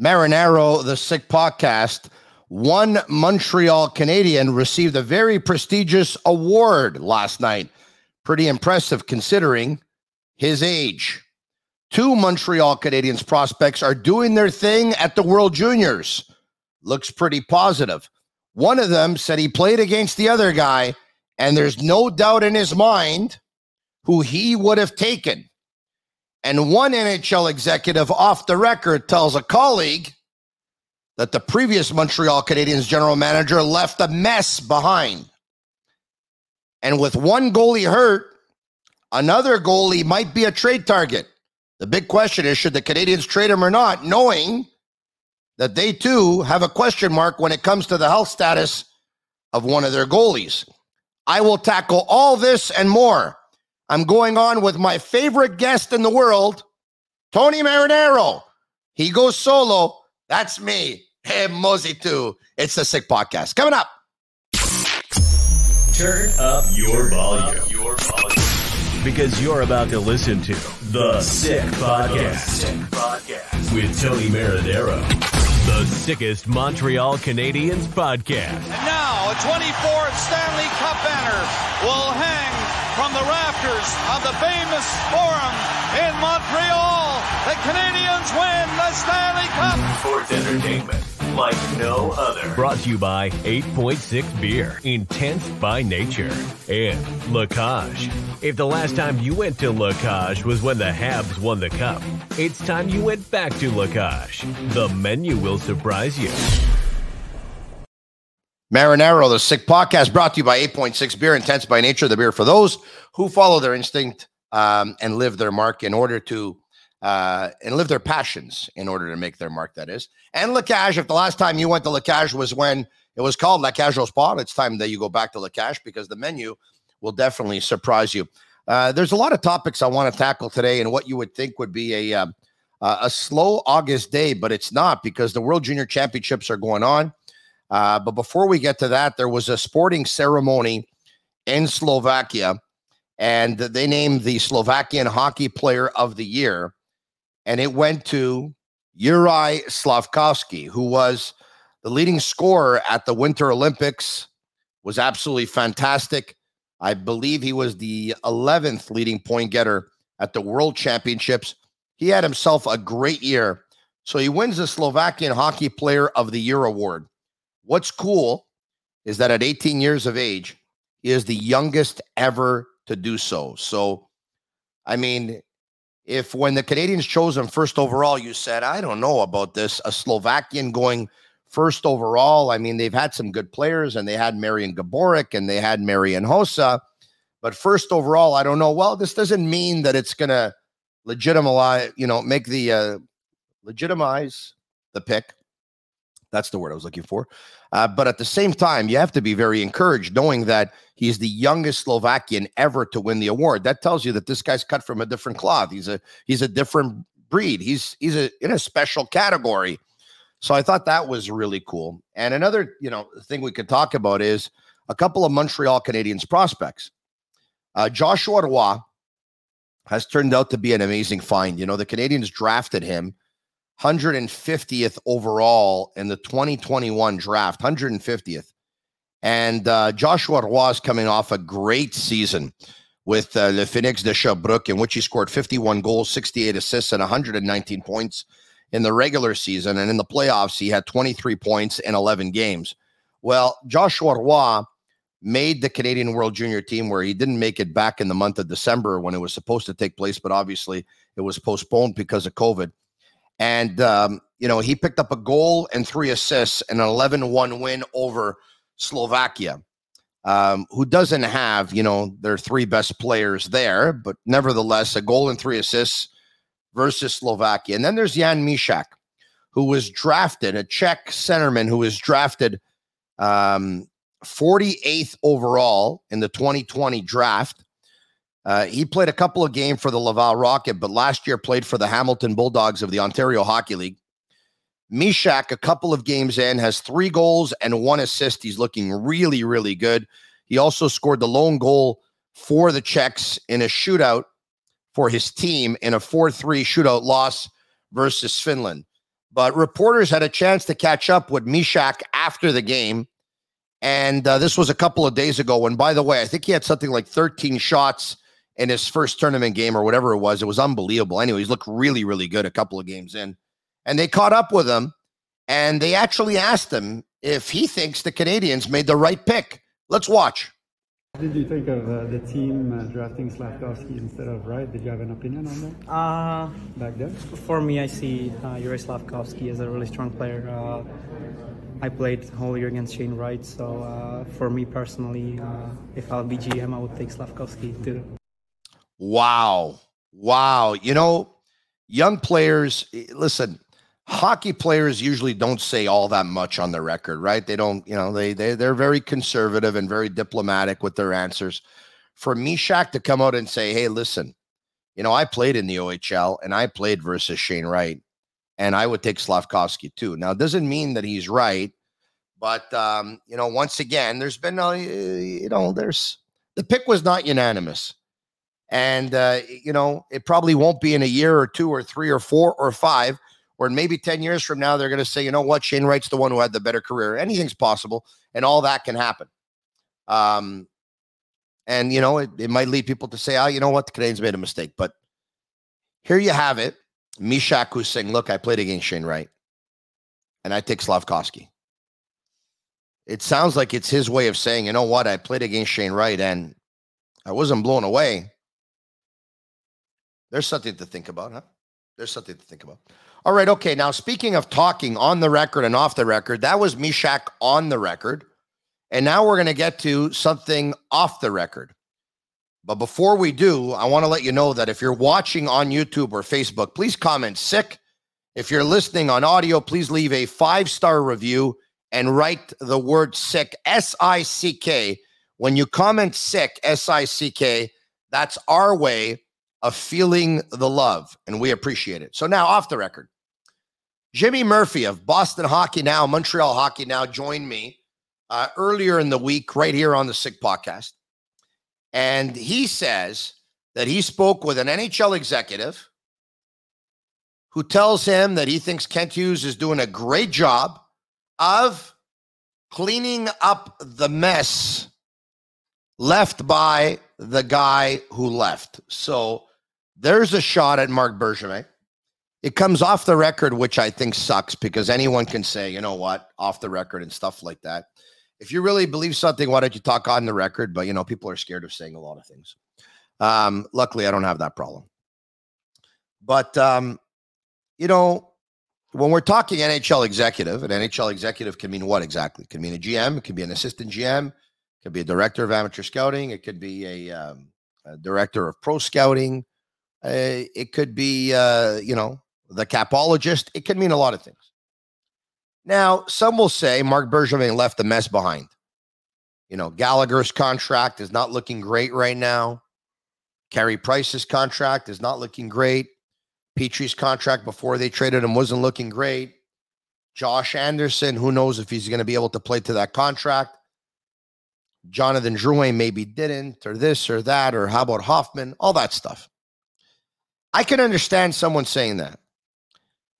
Marinaro, The Sick Podcast, one Montreal Canadian received a very prestigious award last night. Pretty impressive considering his age. Two Montreal Canadiens prospects are doing their thing at the World Juniors. Looks pretty positive. One of them said he played against the other guy, and there's no doubt in his mind who he would have taken. And one NHL executive off the record tells a colleague that the previous Montreal Canadiens general manager left a mess behind. And with one goalie hurt, another goalie might be a trade target. The big question is, should the Canadiens trade him or not, knowing that they too have a question mark when it comes to the health status of one of their goalies. I will tackle all this and more. I'm going on with my favorite guest in the world, Tony Marinaro. He goes solo. That's me. Hey, Mosey too. It's the Sick Podcast. Coming up. Turn up your volume. Because you're about to listen to The Sick Podcast with Tony Marinaro, the sickest Montreal Canadiens podcast. And now, a 24th Stanley Cup banner will hang from the rafters of the famous Forum in Montreal. The Canadiens win the Stanley Cup. Sports entertainment like no other. Brought to you by 8.6 Beer, intense by nature, and Lacage. If the last time you went to Lacage was when the Habs won the Cup, it's time you went back to Lacage. The menu will surprise you. Marinaro, The Sick Podcast, brought to you by 8.6 Beer, intense by nature, the beer for those who follow their instinct and live their mark in order to and live their passions in order to make their mark, that is. And Lacage, if the last time you went to Lacage was when it was called Lacage au Sport, it's time that you go back to Lacage because the menu will definitely surprise you. There's a lot of topics I want to tackle today and what you would think would be a slow August day, but it's not because the World Junior Championships are going on. But before we get to that, there was a sporting ceremony in Slovakia, and they named the Slovakian Hockey Player of the Year. And it went to Juraj Slafkovsky, who was the leading scorer at the Winter Olympics, was absolutely fantastic. I believe he was the 11th leading point getter at the World Championships. He had himself a great year. So he wins the Slovakian Hockey Player of the Year award. What's cool is that at 18 years of age, he is the youngest ever to do so. So, I mean, if when the Canadiens chose him first overall, you said, I don't know about this, a Slovakian going first overall. I mean, they've had some good players, and they had Marian Gaborik, and they had Marian Hossa. But first overall, I don't know. Well, this doesn't mean that it's going to legitimize, you know, make the legitimize the pick. That's the word I was looking for. But at the same time, you have to be very encouraged knowing that he's the youngest Slovakian ever to win the award. That tells you that this guy's cut from a different cloth. He's a different breed. He's in a special category. So I thought that was really cool. And another, you know, thing we could talk about is a couple of Montreal Canadiens prospects. Joshua Roy has turned out to be an amazing find. You know, the Canadiens drafted him 150th overall in the 2021 draft, 150th. And Joshua Roy is coming off a great season with Le Phoenix de Sherbrooke, in which he scored 51 goals, 68 assists, and 119 points in the regular season. And in the playoffs, he had 23 points in 11 games. Well, Joshua Roy made the Canadian World Junior team where he didn't make it back in the month of December when it was supposed to take place, but obviously it was postponed because of COVID. And, you know, he picked up a goal and 3 assists and an 11-1 win over Slovakia, who doesn't have, you know, their 3 best players there. But nevertheless, a goal and 3 assists versus Slovakia. And then there's Jan Mysák, who was drafted, a Czech centerman who was drafted 48th overall in the 2020 draft. He played a couple of games for the Laval Rocket, but last year played for the Hamilton Bulldogs of the Ontario Hockey League. Mysák, a couple of games in, has 3 goals and 1 assist. He's looking really, really good. He also scored the lone goal for the Czechs in a shootout for his team in a 4-3 shootout loss versus Finland. But reporters had a chance to catch up with Mysák after the game. And this was a couple of days ago. And by the way, I think he had something like 13 shots in his first tournament game or whatever it was. It was unbelievable. Anyways, looked really, really good a couple of games in. And they caught up with him. And they actually asked him if he thinks the Canadians made the right pick. Let's watch. What did you think of the team drafting Slafkovsky instead of Wright? Did you have an opinion on that? Back then? For me, I see Juraj Slafkovsky as a really strong player. I played whole year against Shane Wright, so for me personally, if I'll be GM, I would take Slafkovsky too. Wow. Wow. You know, young players, listen, hockey players usually don't say all that much on their record, right? They don't, you know, they're very conservative and very diplomatic with their answers. For Mysák to come out and say, hey, listen, you know, I played in the OHL and I played versus Shane Wright and I would take Slafkovsky too. Now, it doesn't mean that he's right, but, you know, once again, there's been, you know, there's the pick was not unanimous. And, you know, it probably won't be in a year or two or three or four or five. Or maybe 10 years from now, they're going to say, you know what, Shane Wright's the one who had the better career. Anything's possible, and all that can happen. And, you know, it might lead people to say, oh, you know what, the Canadians made a mistake. But here you have it. Mysák who's saying, look, I played against Shane Wright, and I take Slafkovsky. It sounds like it's his way of saying, you know what, I played against Shane Wright, and I wasn't blown away. There's something to think about, huh? There's something to think about. All right, okay. Now, speaking of talking on the record and off the record, that was Mysák on the record. And now we're going to get to something off the record. But before we do, I want to let you know that if you're watching on YouTube or Facebook, please comment sick. If you're listening on audio, please leave a 5-star review and write the word sick, S-I-C-K. When you comment sick, S-I-C-K, that's our way of feeling the love, and we appreciate it. So now, off the record, Jimmy Murphy of Boston Hockey Now, Montreal Hockey Now, joined me earlier in the week right here on the Sick Podcast. And he says that he spoke with an NHL executive who tells him that he thinks Kent Hughes is doing a great job of cleaning up the mess left by the guy who left. So there's a shot at Marc Bergevin. It comes off the record, which I think sucks because anyone can say, you know what, off the record and stuff like that. If you really believe something, why don't you talk on the record? But, you know, people are scared of saying a lot of things. Luckily, I don't have that problem. But, you know, when we're talking NHL executive, an NHL executive can mean what exactly? It can mean a GM. It can be an assistant GM. It could be a director of amateur scouting. It could be a director of pro scouting. It could be, you know, the capologist. It could mean a lot of things. Now, some will say Marc Bergevin left the mess behind. You know, Gallagher's contract is not looking great right now. Carey Price's contract is not looking great. Petrie's contract before they traded him wasn't looking great. Josh Anderson, who knows if he's going to be able to play to that contract. Jonathan Drouin maybe didn't, or this or that, or how about Hoffman, all that stuff. I can understand someone saying that,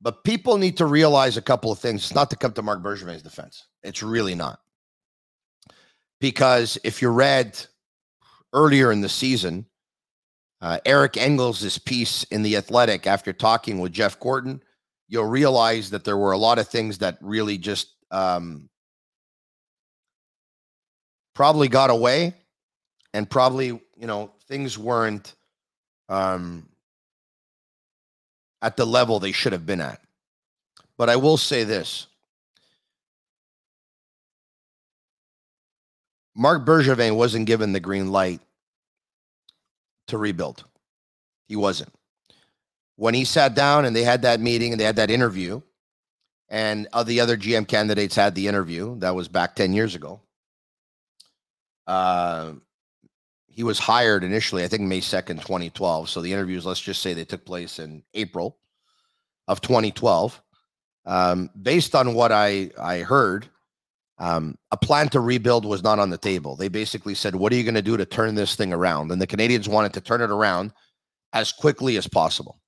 but people need to realize a couple of things. It's not to come to Marc Bergevin's defense. It's really not. Because if you read earlier in the season, Eric Engels' piece in The Athletic after talking with Jeff Gorton, you'll realize that there were a lot of things that really just probably got away, and probably, you know, things weren't at the level they should have been at. But I will say this. Marc Bergevin wasn't given the green light to rebuild. He wasn't. When he sat down and they had that meeting and they had that interview, and the other GM candidates had the interview, that was back 10 years ago. He was hired initially, I think May 2nd, 2012. So the interviews, let's just say they took place in April of 2012. Based on what I heard, a plan to rebuild was not on the table. They basically said, what are you going to do to turn this thing around? And the Canadians wanted to turn it around as quickly as possible.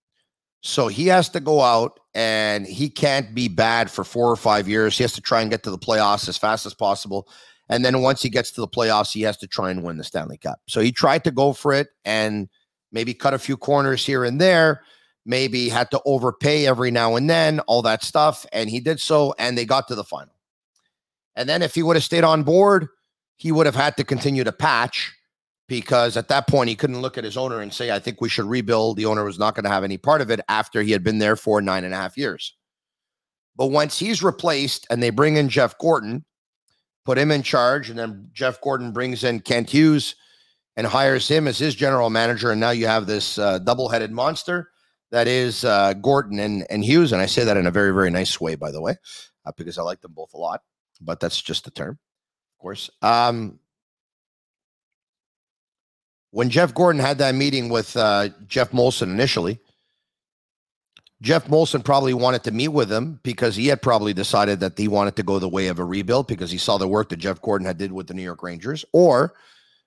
So he has to go out and he can't be bad for 4 or 5 years. He has to try and get to the playoffs as fast as possible. And then once he gets to the playoffs, he has to try and win the Stanley Cup. So he tried to go for it and maybe cut a few corners here and there, maybe had to overpay every now and then, all that stuff. And he did so, and they got to the final. And then if he would have stayed on board, he would have had to continue to patch, because at that point he couldn't look at his owner and say, I think we should rebuild. The owner was not going to have any part of it after he had been there for 9.5 years. But once he's replaced and they bring in Jeff Gorton, put him in charge, and then Jeff Gorton brings in Kent Hughes and hires him as his general manager. And now you have this double-headed monster that is Gorton and Hughes. And I say that in a very, very nice way, by the way, because I like them both a lot, but that's just the term, of course. When Jeff Gorton had that meeting with Jeff Molson initially, Jeff Molson probably wanted to meet with him because he had probably decided that he wanted to go the way of a rebuild because he saw the work that Jeff Gorton had did with the New York Rangers. Or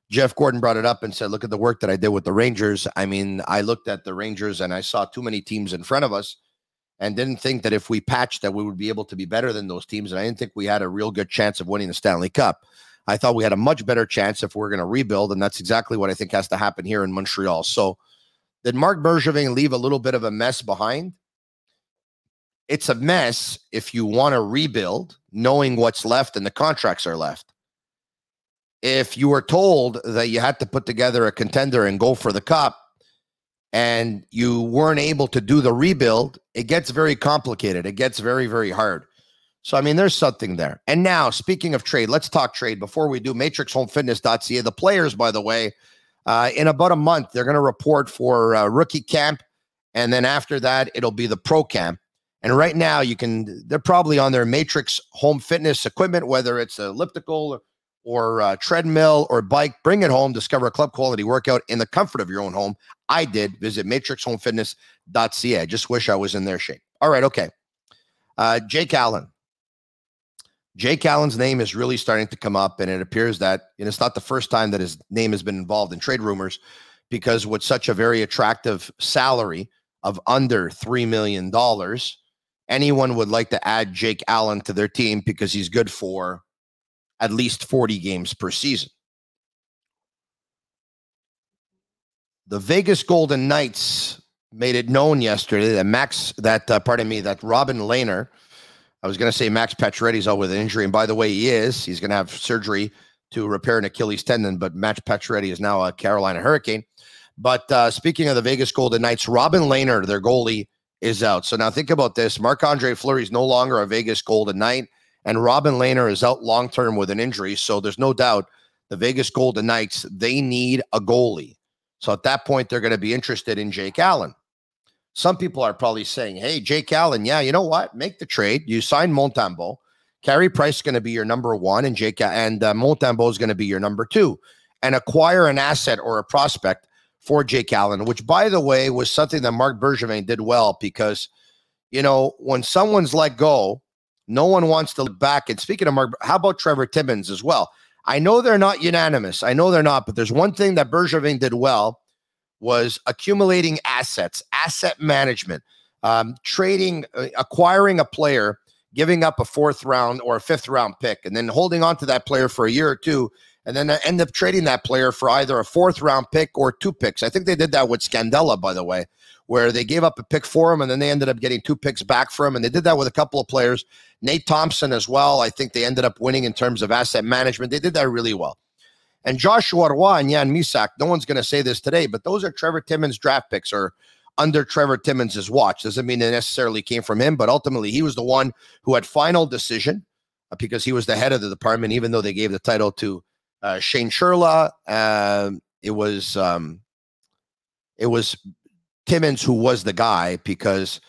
Jeff Gorton brought it up and said, look at the work that I did with the Rangers. I mean, I looked at the Rangers and I saw too many teams in front of us and didn't think that if we patched that we would be able to be better than those teams. And I didn't think we had a real good chance of winning the Stanley Cup. I thought we had a much better chance if we're going to rebuild. And that's exactly what I think has to happen here in Montreal. So did Marc Bergevin leave a little bit of a mess behind? It's a mess if you want to rebuild, knowing what's left and the contracts are left. If you were told that you had to put together a contender and go for the cup and you weren't able to do the rebuild, it gets very complicated. It gets very, very hard. So, I mean, there's something there. And now, speaking of trade, let's talk trade. Before we do, matrixhomefitness.ca. The players, by the way, in about a month, they're going to report for rookie camp. And then after that, it'll be the pro camp. And right now, they're probably on their Matrix home fitness equipment, whether it's elliptical or treadmill or bike. Bring it home. Discover a club quality workout in the comfort of your own home. I did. Visit matrixhomefitness.ca. I just wish I was in their shape. All right, okay. Jake Allen. Jake Allen's name is really starting to come up, and it appears that, and it's not the first time that his name has been involved in trade rumors, because with such a very attractive salary of under $3 million, anyone would like to add Jake Allen to their team because he's good for at least 40 games per season. The Vegas Golden Knights made it known yesterday that Robin Lehner, I was going to say Max Pacioretty is out with an injury, and by the way, he is. He's going to have surgery to repair an Achilles tendon, but Max Pacioretty is now a Carolina Hurricane. But speaking of the Vegas Golden Knights, Robin Lehner, their goalie, is out. So now think about this. Marc-Andre Fleury is no longer a Vegas Golden Knight, and Robin Lehner is out long-term with an injury. So there's no doubt the Vegas Golden Knights, they need a goalie. So at that point, they're going to be interested in Jake Allen. Some people are probably saying, hey, Jake Allen, yeah, you know what? Make the trade. You sign Montembeault. Carey Price is going to be your number one, and Montembeault is going to be your number two. And acquire an asset or a prospect for Jake Allen, which, by the way, was something that Marc Bergevin did well because, you know, when someone's let go, no one wants to look back. And speaking of Marc, how about Trevor Timmins as well? I know they're not unanimous. I know they're not, but there's one thing that Bergevin did well, was accumulating assets, asset management, trading, acquiring a player, giving up a 4th round or a 5th round pick, and then holding on to that player for a year or two, and then end up trading that player for either a 4th round pick or 2 picks. I think they did that with Scandella, by the way, where they gave up a pick for him, and then they ended up getting 2 picks back for him, and they did that with a couple of players. Nate Thompson as well. I think they ended up winning in terms of asset management. They did that really well. And Joshua Roy and Jan Mysák, no one's going to say this today, but those are Trevor Timmins' draft picks or under Trevor Timmins' watch. Doesn't mean they necessarily came from him, but ultimately he was the one who had final decision because he was the head of the department, even though they gave the title to Shane Shurla. It was Timmins who was the guy because,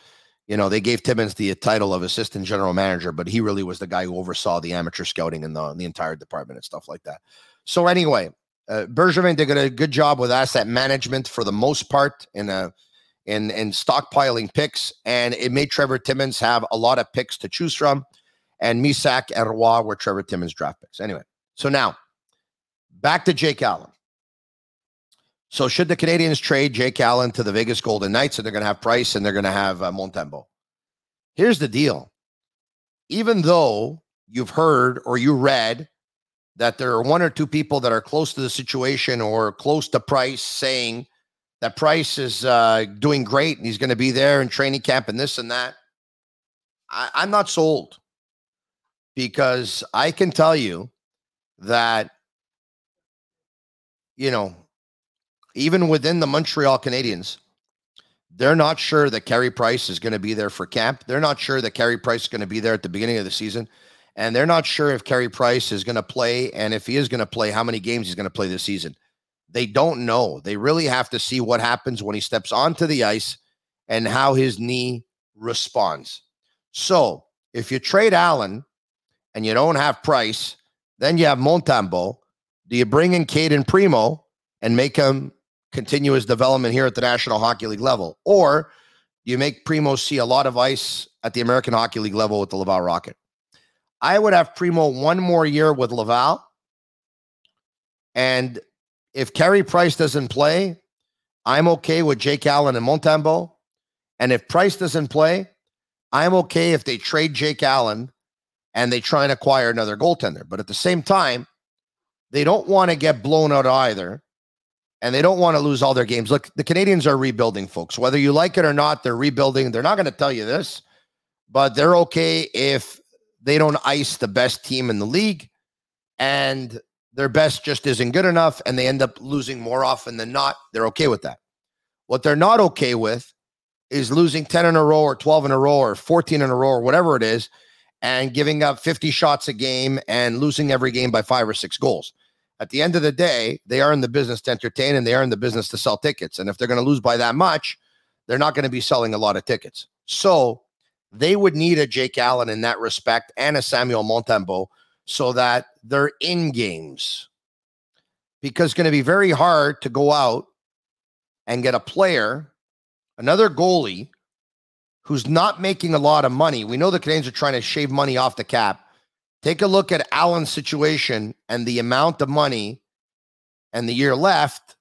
you know, they gave Timmins the title of assistant general manager, but he really was the guy who oversaw the amateur scouting and the entire department and stuff like that. So anyway, Bergevin did a good job with asset management for the most part in stockpiling picks, and it made Trevor Timmins have a lot of picks to choose from, and Mysák and Roy were Trevor Timmins' draft picks. Anyway, so now, back to Jake Allen. So should the Canadians trade Jake Allen to the Vegas Golden Knights, and they're going to have Price and they're going to have Montembeault? Here's the deal. Even though you've heard or you read that there are one or two people that are close to the situation or close to Price saying that Price is doing great and he's going to be there in training camp and this and that, I'm not sold, because I can tell you that, you know, even within the Montreal Canadiens, they're not sure that Carey Price is going to be there for camp. They're not sure that Carey Price is going to be there at the beginning of the season. And they're not sure if Carey Price is going to play, and if he is going to play, how many games he's going to play this season. They don't know. They really have to see what happens when he steps onto the ice and how his knee responds. So if you trade Allen and you don't have Price, then you have Montembeault. Do you bring in Cayden Primeau and make him continue his development here at the National Hockey League level? Or do you make Primeau see a lot of ice at the American Hockey League level with the Laval Rocket? I would have Primeau one more year with Laval. And if Carey Price doesn't play, I'm okay with Jake Allen and Montembeault. And if Price doesn't play, I'm okay if they trade Jake Allen and they try and acquire another goaltender. But at the same time, they don't want to get blown out either. And they don't want to lose all their games. Look, the Canadians are rebuilding, folks. Whether you like it or not, they're rebuilding. They're not going to tell you this, but they're okay if they don't ice the best team in the league and their best just isn't good enough and they end up losing more often than not. They're okay with that. What they're not okay with is losing 10 in a row or 12 in a row or 14 in a row or whatever it is, and giving up 50 shots a game and losing every game by 5 or 6 goals. At the end of the day, they are in the business to entertain and they are in the business to sell tickets. And if they're going to lose by that much, they're not going to be selling a lot of tickets. So they would need a Jake Allen in that respect and a Samuel Montembeault so that they're in games. Because it's going to be very hard to go out and get a player, another goalie, who's not making a lot of money. We know the Canadians are trying to shave money off the cap. Take a look at Allen's situation and the amount of money and the year left.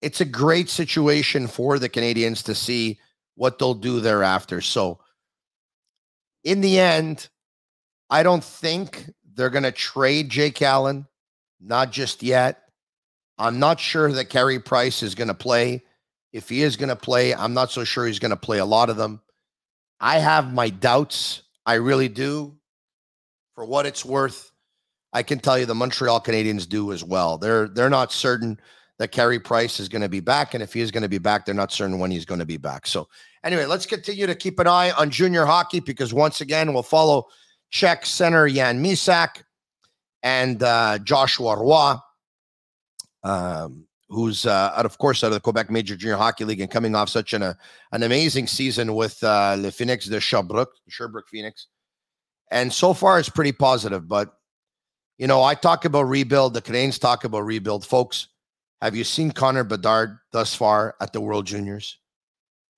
It's a great situation for the Canadians to see what they'll do thereafter. So in the end, I don't think they're going to trade Jake Allen. Not just yet. I'm not sure that Carey Price is going to play. If he is going to play, I'm not so sure he's going to play a lot of them. I have my doubts. I really do. For what it's worth, I can tell you the Montreal Canadiens do as well. They're not certain that Carey Price is going to be back. And if he is going to be back, they're not certain when he's going to be back. So anyway, let's continue to keep an eye on junior hockey, because once again, we'll follow Czech center Jan Mysák and Joshua Roy, who's, out of the Quebec Major Junior Hockey League and coming off such an amazing season with Le Phoenix de Sherbrooke, the Sherbrooke Phoenix. And so far, it's pretty positive. But, you know, I talk about rebuild. The Canadiens talk about rebuild. Folks, have you seen Connor Bedard thus far at the World Juniors?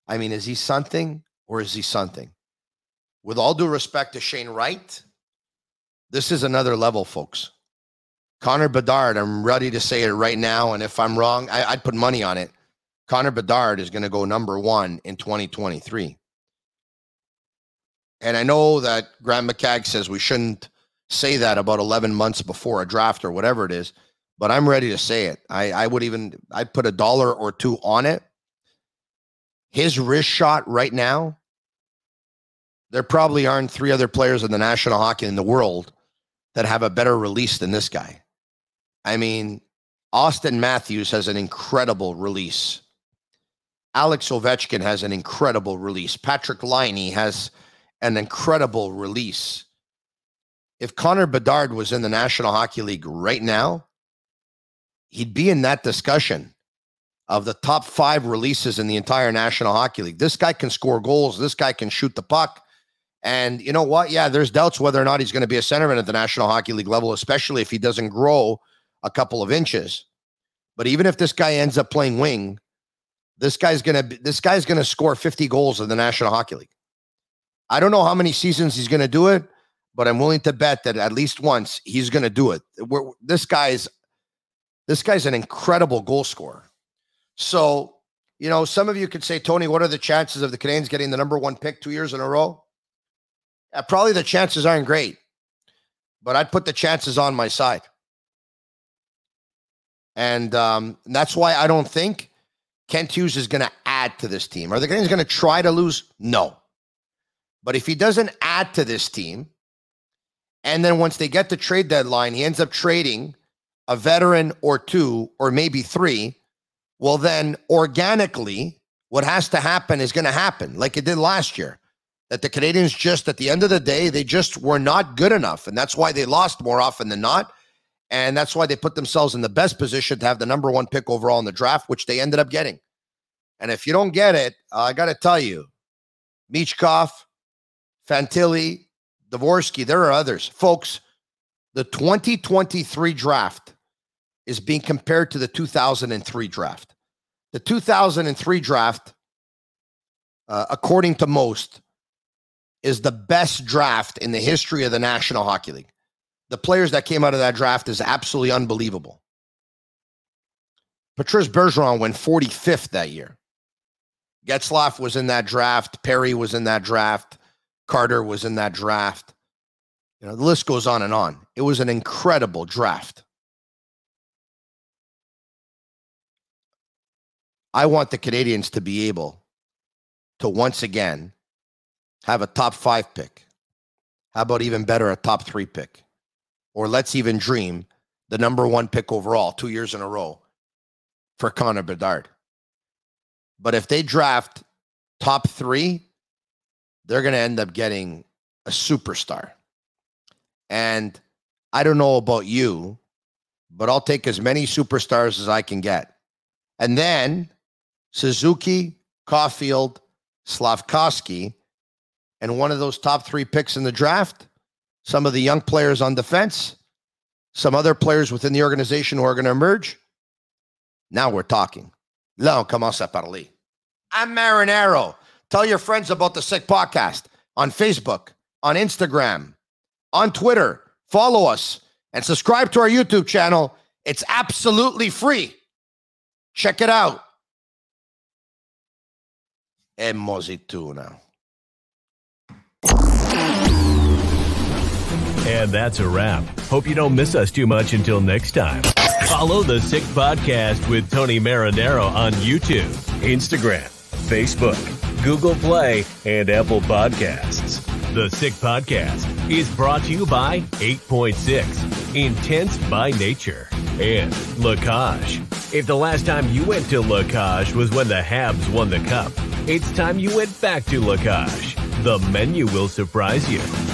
I mean, is he something or is he something? With all due respect to Shane Wright, this is another level, folks. Connor Bedard, I'm ready to say it right now. And if I'm wrong, I'd put money on it. Connor Bedard is going to go number one in 2023. And I know that Graham McCagg says we shouldn't say that about 11 months before a draft or whatever it is, but I'm ready to say it. I'd put $1 or $2 on it. His wrist shot right now, there probably aren't 3 other players in the National Hockey in the world that have a better release than this guy. I mean, Austin Matthews has an incredible release. Alex Ovechkin has an incredible release. Patrick Laine has an incredible release. If Connor Bedard was in the National Hockey League right now, he'd be in that discussion of the top 5 releases in the entire National Hockey League. This guy can score goals. This guy can shoot the puck. And you know what? Yeah, there's doubts whether or not he's going to be a centerman at the National Hockey League level, especially if he doesn't grow a couple of inches. But even if this guy ends up playing wing, this guy's going to score 50 goals in the National Hockey League. I don't know how many seasons he's going to do it, but I'm willing to bet that at least once he's going to do it. This guy's an incredible goal scorer. So, you know, some of you could say, Tony, what are the chances of the Canadiens getting the number one pick 2 years in a row? Probably the chances aren't great, but I'd put the chances on my side. And that's why I don't think Kent Hughes is going to add to this team. Are the Canadiens going to try to lose? No. But if he doesn't add to this team, and then once they get the trade deadline, he ends up trading a veteran or two or maybe three, well, then organically, what has to happen is going to happen, like it did last year, that the Canadiens just, at the end of the day, they just were not good enough. And that's why they lost more often than not. And that's why they put themselves in the best position to have the number one pick overall in the draft, which they ended up getting. And if you don't get it, I got to tell you, Michkov, Fantilli, Dvorsky, there are others. Folks, the 2023 draft is being compared to the 2003 draft. The 2003 draft, according to most, is the best draft in the history of the National Hockey League. The players that came out of that draft is absolutely unbelievable. Patrice Bergeron went 45th that year. Getzlaf was in that draft. Perry was in that draft. Carter was in that draft. You know, the list goes on and on. It was an incredible draft. I want the Canadiens to be able to once again have a top 5 pick. How about even better, a top 3 pick? Or let's even dream the number one pick overall 2 years in a row for Connor Bedard. But if they draft top 3, they're going to end up getting a superstar. And I don't know about you, but I'll take as many superstars as I can get. And then Suzuki, Caulfield, Slafkovsky, and one of those top 3 picks in the draft, some of the young players on defense, some other players within the organization who are going to emerge. Now we're talking. Là, on commence à parler. I'm Marinaro. Tell your friends about the Sick Podcast on Facebook, on Instagram, on Twitter. Follow us and subscribe to our YouTube channel. It's absolutely free. Check it out. E Mosituna. And that's a wrap. Hope you don't miss us too much until next time. Follow The Sick Podcast with Tony Marinaro on YouTube, Instagram, Facebook, Google Play, and Apple Podcasts. The Sick Podcast is brought to you by 8.6, Intense by Nature, and Lacage. If the last time you went to Lacage was when the Habs won the cup, it's time you went back to Lacage. The menu will surprise you.